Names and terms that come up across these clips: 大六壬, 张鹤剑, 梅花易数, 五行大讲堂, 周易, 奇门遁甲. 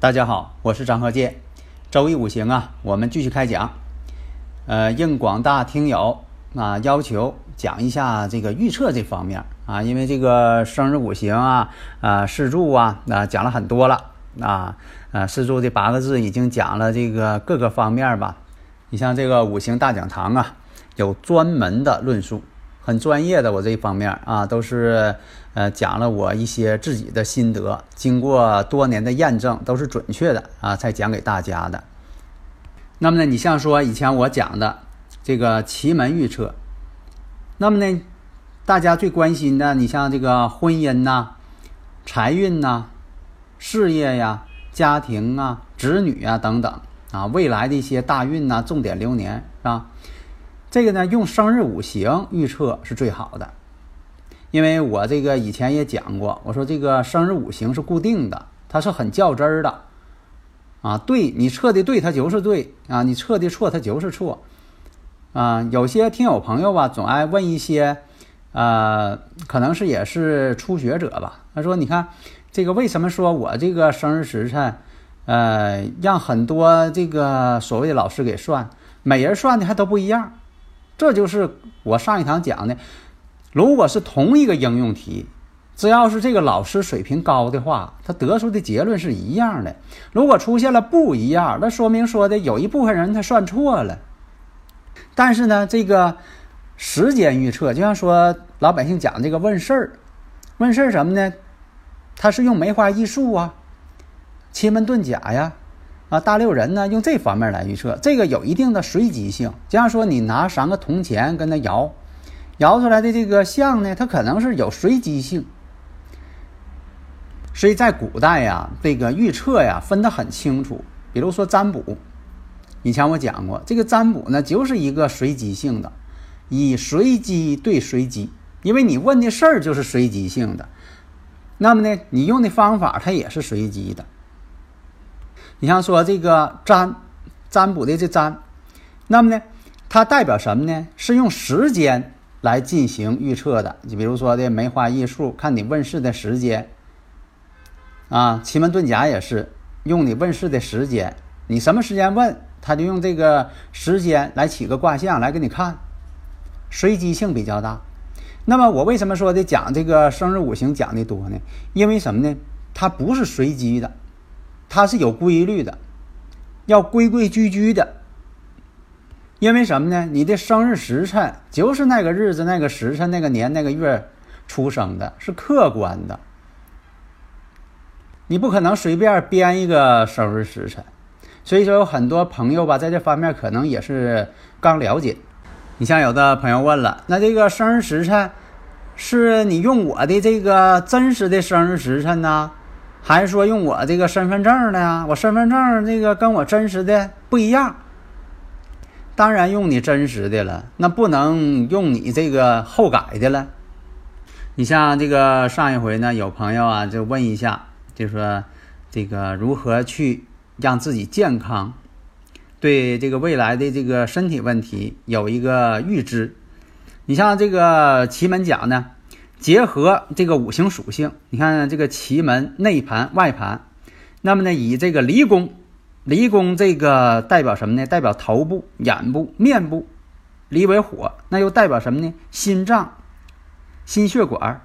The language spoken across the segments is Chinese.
大家好，我是张鹤剑。周易五行啊，我们继续开讲。应广大听友啊要求讲一下这个预测这方面啊，因为这个生日五行啊四柱啊讲了很多了啊四柱这8个字已经讲了这个各个方面吧。你像这个五行大讲堂啊，有专门的论述，很专业的。我这一方面啊，都是讲了我一些自己的心得，经过多年的验证都是准确的啊，才讲给大家的。那么呢，你像说以前我讲的这个奇门预测，那么呢，大家最关心的，你像这个婚姻呐、财运呐、事业呀、家庭啊、子女啊等等啊，未来的一些大运呐、重点流年啊。这个呢，用生日五行预测是最好的，因为我这个以前也讲过，我说这个生日五行是固定的，它是很较真儿的啊。对，你测的对它就是对啊，你测的错它就是错啊。有些听友朋友吧，总爱问一些可能是也是初学者吧，他说你看这个为什么说我这个生日时辰让很多这个所谓的老师给算，每人算的还都不一样。这就是我上一堂讲的，如果是同一个应用题，只要是这个老师水平高的话，他得出的结论是一样的。如果出现了不一样，那说明说的有一部分人他算错了。但是呢，这个时间预测，就像说老百姓讲这个问事儿什么呢，他是用梅花易数啊、奇门遁甲呀啊，大六壬呢，用这方面来预测，这个有一定的随机性。就像说你拿3个铜钱跟它摇出来的这个象呢，它可能是有随机性。所以在古代呀，这个预测呀分得很清楚。比如说占卜，以前我讲过，这个占卜呢就是一个随机性的，以随机对随机，因为你问的事儿就是随机性的，那么呢你用的方法它也是随机的。你像说这个占卜的这占，那么呢它代表什么呢，是用时间来进行预测的。就比如说这梅花易数，看你问世的时间啊，奇门遁甲也是用你问世的时间，你什么时间问，它就用这个时间来起个卦象来给你看，随机性比较大。那么我为什么说的讲这个生日五行讲的多呢，因为什么呢，它不是随机的，它是有规律的，要规规矩矩的。因为什么呢，你的生日时辰就是那个日子、那个时辰、那个年、那个月出生的，是客观的。你不可能随便编一个生日时辰。所以说有很多朋友吧，在这方面可能也是刚了解。你像有的朋友问了，那这个生日时辰是你用我的这个真实的生日时辰呢，还是说用我这个身份证的呀？我身份证这个跟我真实的不一样，当然用你真实的了，那不能用你这个后改的了。你像这个上一回呢，有朋友啊就问一下，就说这个如何去让自己健康，对这个未来的这个身体问题有一个预知。你像这个奇门甲呢，结合这个五行属性，你看这个奇门内盘外盘，那么呢以这个离宫这个代表什么呢，代表头部、眼部、面部，离为火，那又代表什么呢，心脏、心血管、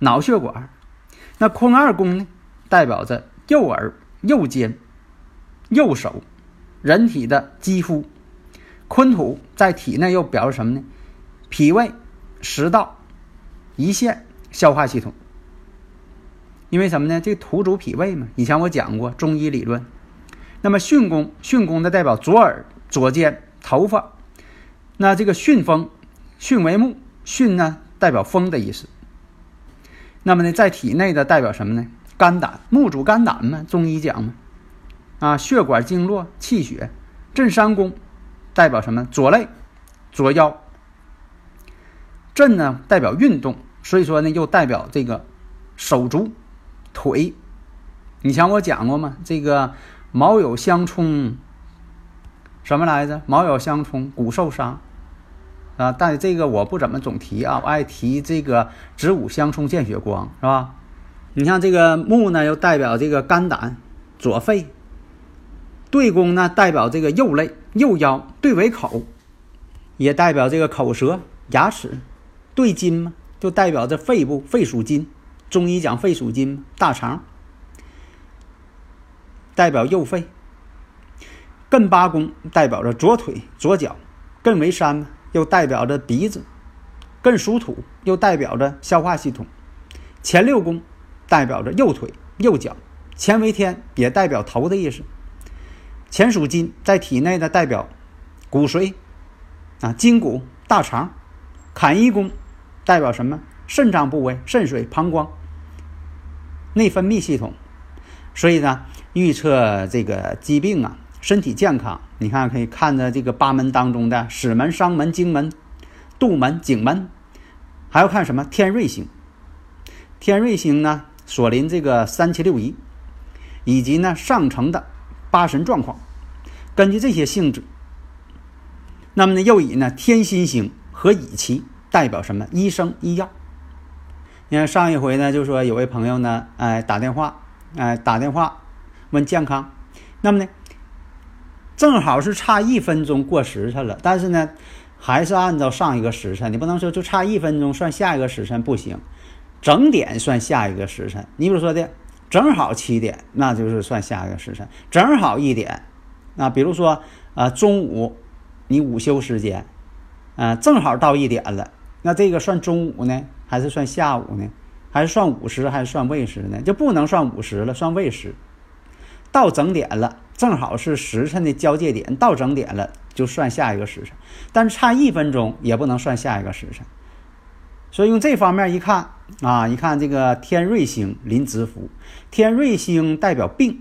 脑血管。那坤二宫呢，代表着右耳、右肩、右手，人体的肌肤。坤土在体内又表示什么呢，脾胃、食道、胰腺、消化系统。因为什么呢，这个土主脾胃嘛，以前我讲过中医理论。那么巽宫的代表左耳、左肩头发。那这个巽风，巽为木，巽呢代表风的意思。那么呢，在体内的代表什么呢？肝胆，木主肝胆嘛，中医讲嘛，啊，血管经络气血。震三宫代表什么？左肋、左腰。震呢代表运动，所以说呢又代表这个手足、腿。你像我讲过吗？这个卯酉相冲，什么来着？卯酉相冲，骨受伤啊。但这个我不怎么总提啊，我爱提这个子午相冲见血光，是吧？你像这个木呢，又代表这个肝胆、左肺。对宫呢代表这个右肋、右腰。对尾口也代表这个口舌、牙齿。对筋嘛，就代表这肺部，肺属筋，中医讲肺属筋，大肠代表右肺。艮八宫代表着左腿、左脚。艮为山，又代表着鼻子。艮属土，又代表着消化系统。前六宫代表着右腿、右脚。前为天，也代表头的意思。前属筋，在体内的代表骨髓啊、筋骨、大肠。坎一宫代表什么？肾脏部位，肾水、膀胱、内分泌系统。所以呢，预测这个疾病啊，身体健康，你看可以看着这个八门当中的史门、伤门、荆门、杜门、景门，还要看什么？天瑞星。天瑞星呢，所临这个三七六仪，以及呢上乘的八神状况。根据这些性质，那么呢又以呢天心星和乙奇代表什么？医生、医药。你看上一回呢就说有位朋友呢打电话问健康，那么呢正好是差1分钟过时辰了，但是呢还是按照上一个时辰，你不能说就差1分钟算下一个时辰，不行，整点算下一个时辰。你比如说的正好7点，那就是算下一个时辰。正好1点，那比如说中午你午休时间，正好到1点了，那这个算中午呢，还是算下午呢？还是算午时，还是算未时呢？就不能算午时了，算未时。到整点了，正好是时辰的交界点，到整点了就算下一个时辰，但是差1分钟也不能算下一个时辰。所以用这方面一看啊，一看这个天瑞星临直符，天瑞星代表病，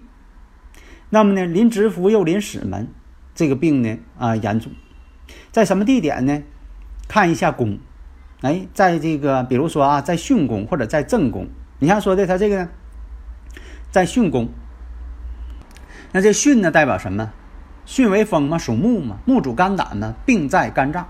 那么呢临直符又临史门，这个病呢严重。在什么地点呢？看一下宫，哎，在这个比如说在巽宫或者在正宫。你像说的他这个呢在巽宫，那这巽呢代表什么？巽为风嘛，属木嘛，木主肝胆呢，病在肝脏。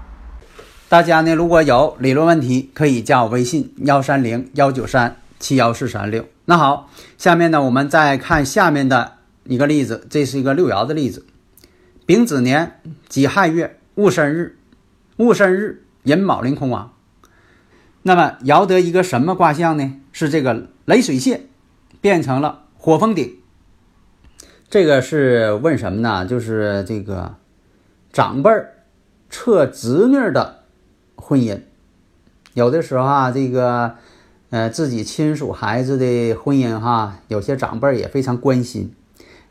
大家呢，如果有理论问题，可以加我微信13019371436。那好，下面呢，我们再看下面的一个例子，这是一个六爻的例子。丙子年己亥月戊申日，戊申日寅卯临空亡。那么爻得一个什么卦象呢？是这个雷水泄变成了火风鼎。这个是问什么呢？就是这个长辈撤侄女的婚姻，有的时候这个自己亲属孩子的婚姻有些长辈也非常关心。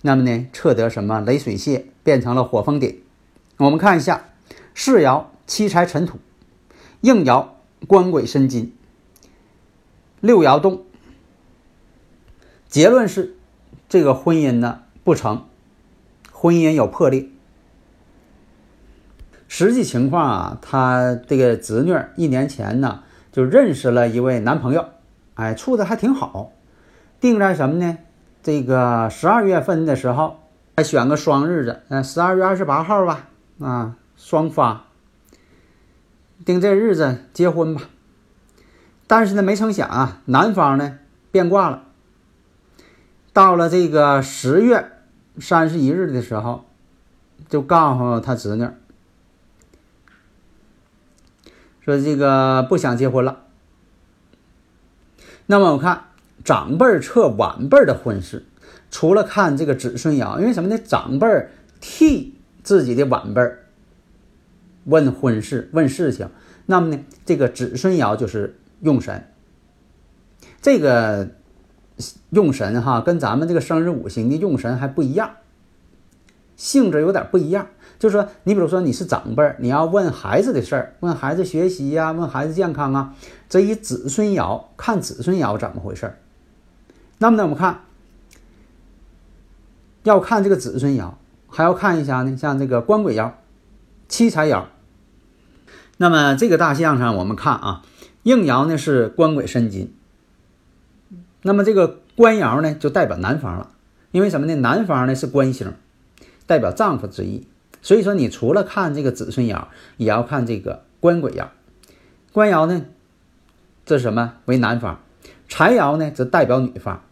那么呢，测得什么？雷水泄变成了火风鼎。我们看一下，世爻七财尘土，应爻官鬼申金，六爻动。结论是，这个婚姻呢不成，婚姻有破裂。实际情况他这个侄女1年前呢就认识了一位男朋友，处得还挺好，定在什么呢？这个12月份的时候，还选个双日子，12月28号吧，双方定这日子结婚吧。但是呢，没成想男方呢变卦了，到了这个10月31日的时候，就告诉他侄女。说这个不想结婚了。那么我看长辈撤晚辈的婚事，除了看这个子孙爻，因为什么呢？长辈替自己的晚辈问婚事、问事情，那么呢，这个子孙爻就是用神。这个用神跟咱们这个生日五行的用神还不一样，性质有点不一样。就是说你比如说你是长辈，你要问孩子的事儿，问孩子学习呀、问孩子健康啊，这以子孙爻看子孙爻怎么回事。那么呢，我们看要看这个子孙爻，还要看一下呢像这个官鬼爻、七财爻。那么这个大象上我们看啊，应爻呢是官鬼申金，那么这个官爻呢就代表男方了，因为什么呢？男方呢是官星，代表丈夫之意。所以说你除了看这个子孙爻，也要看这个官鬼爻。官爻呢这是什么？为男方。财爻呢则代表女方。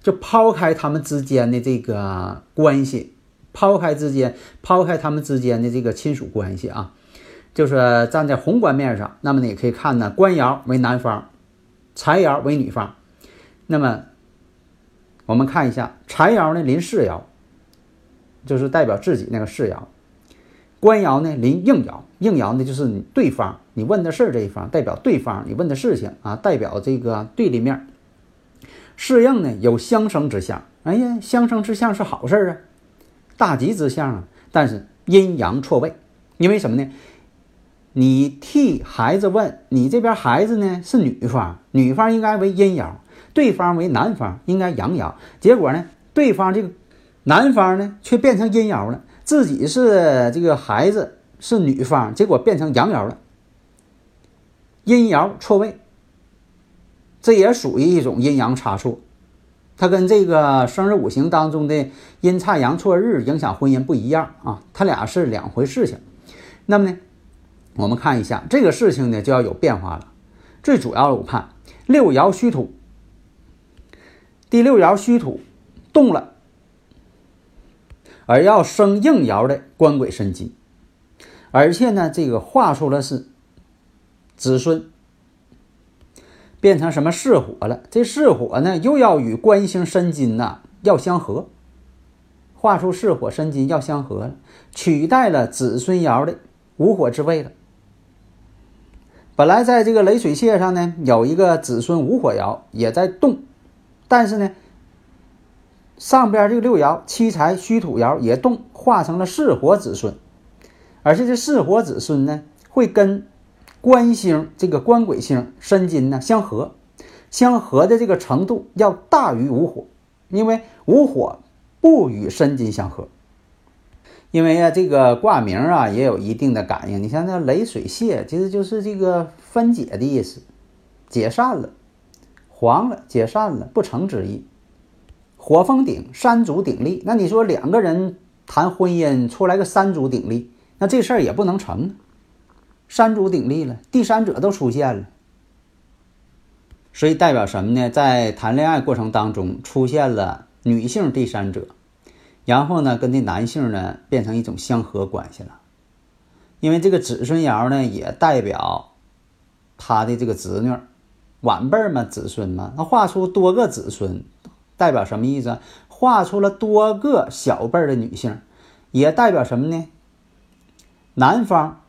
就抛开他们之间的这个关系，抛开他们之间的这个亲属关系啊，就是站在宏观面上，那么你也可以看呢，官爻为男方，财爻为女方。那么我们看一下财爻呢临世爻，就是代表自己那个世爻。官爻呢临应爻，应爻呢就是你对方，你问的事儿这一方，代表对方你问的事情啊，代表这个对立面。世应呢有相生之象，哎呀，相生之象是好事啊，大吉之象啊，但是阴阳错位。因为什么呢？你替孩子问，你这边孩子呢是女方，女方应该为阴爻，对方为男方，应该阳爻。结果呢，对方这个男方呢却变成阴爻了，自己是这个孩子是女方，结果变成阳爻了，阴爻错位。这也属于一种阴阳差错，它跟这个生日五行当中的阴差阳错日影响婚姻不一样啊，它俩是两回事情。那么呢，我们看一下这个事情呢就要有变化了。最主要的我看六爻虚土，第六爻虚土动了，而要生应爻的官鬼申金，而且呢这个画出了是子孙，变成什么巳火了？这巳火呢，又要与官星申金呐、要相合，画出巳火申金要相合了，取代了子孙爻的午火之位了。本来在这个雷水榭上呢，有一个子孙午火爻也在动，但是呢，上边这个六爻七财戌土爻也动，化成了巳火子孙，而且这巳火子孙呢，会跟官星这个官鬼星申金呢相合，相合的这个程度要大于午火，因为午火不与申金相合。因为啊这个卦名啊也有一定的感应，你像那雷水泄其实就是这个分解的意思，解散了，黄了，解散了，不成之意。火风鼎，三足鼎立，那你说两个人谈婚姻出来个三足鼎立，那这事儿也不能成，三足鼎立了，第三者都出现了。所以代表什么呢？在谈恋爱过程当中出现了女性第三者，然后呢跟这男性呢变成一种相合关系了。因为这个子孙爻呢也代表他的这个子女，晚辈嘛，子孙嘛，他画出多个子孙，代表什么意思？画出了多个小辈的女性，也代表什么呢？男方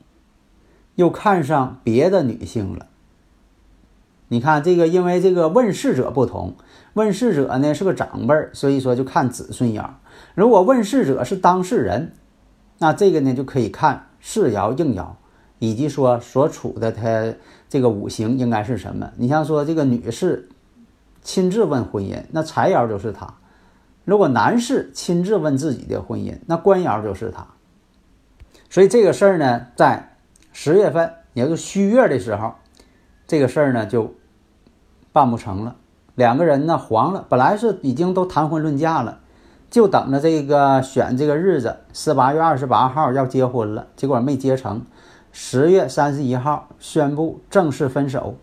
又看上别的女性了。你看这个，因为这个问世者不同，问世者呢是个长辈，所以说就看子孙爻。如果问世者是当事人，那这个呢就可以看世爻、应爻，以及说所处的他这个五行应该是什么。你像说这个女士亲自问婚姻，那财爻就是他；如果男士亲自问自己的婚姻，那官爻就是他。所以这个事儿呢，在10月份，也就是戌月的时候，这个事儿呢就办不成了。两个人呢黄了，本来是已经都谈婚论嫁了，就等着这个选这个日子，18月28号要结婚了，结果没结成。10月31号宣布正式分手。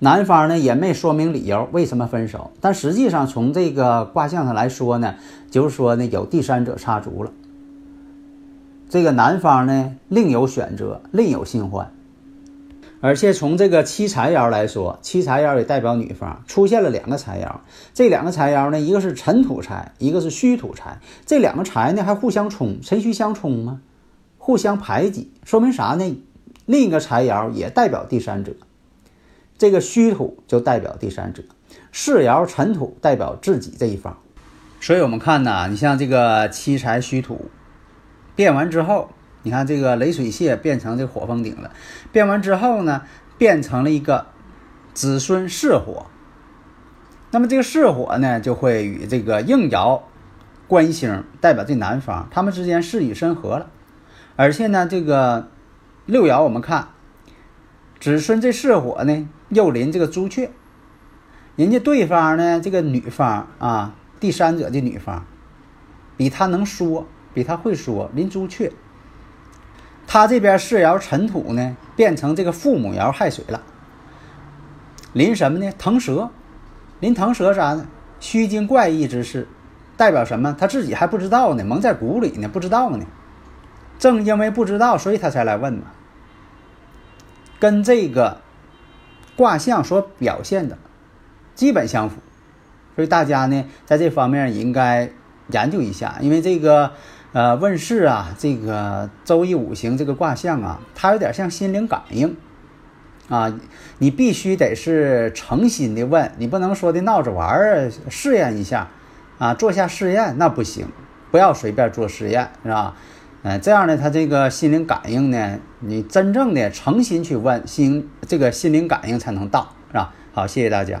男方呢也没说明理由为什么分手，但实际上从这个卦象上来说呢，就是说呢有第三者插足了。这个男方呢另有选择，另有新欢。而且从这个七财爻来说，七财爻也代表女方，出现了两个财爻。这两个财爻呢，一个是辰土财，一个是戌土财。这两个财呢还互相冲，辰戌相冲吗？互相排挤，说明啥呢？另一个财爻也代表第三者，这个戌土就代表第三者，世爻辰土代表自己这一方。所以我们看呢，你像这个七财戌土变完之后，你看这个雷水蟹变成这火封顶了，变完之后呢，变成了一个子孙巳火。那么这个巳火呢，就会与这个应爻官星代表这南方，他们之间是与申合了。而且呢，这个六爻我们看子孙这巳火呢，又临这个朱雀，人家对方呢，这个女方啊，第三者的女方，比他能说，比他会说，临朱雀。他这边巳爻辰土呢，变成这个父母爻亥水了，临什么呢？腾蛇。临腾蛇啥呢？虚惊怪异之事，代表什么？他自己还不知道呢，蒙在鼓里呢，不知道呢。正因为不知道，所以他才来问嘛。跟这个卦象所表现的基本相符，所以大家呢在这方面也应该研究一下。因为这个问世啊，这个周易五行这个卦象啊，它有点像心灵感应啊，你必须得是诚心的问，你不能说的闹着玩儿，试验一下啊，做下试验那不行，不要随便做试验，是吧？这样呢，它这个心灵感应呢，你真正的诚心去问，这个心灵感应才能到，是吧？好，谢谢大家。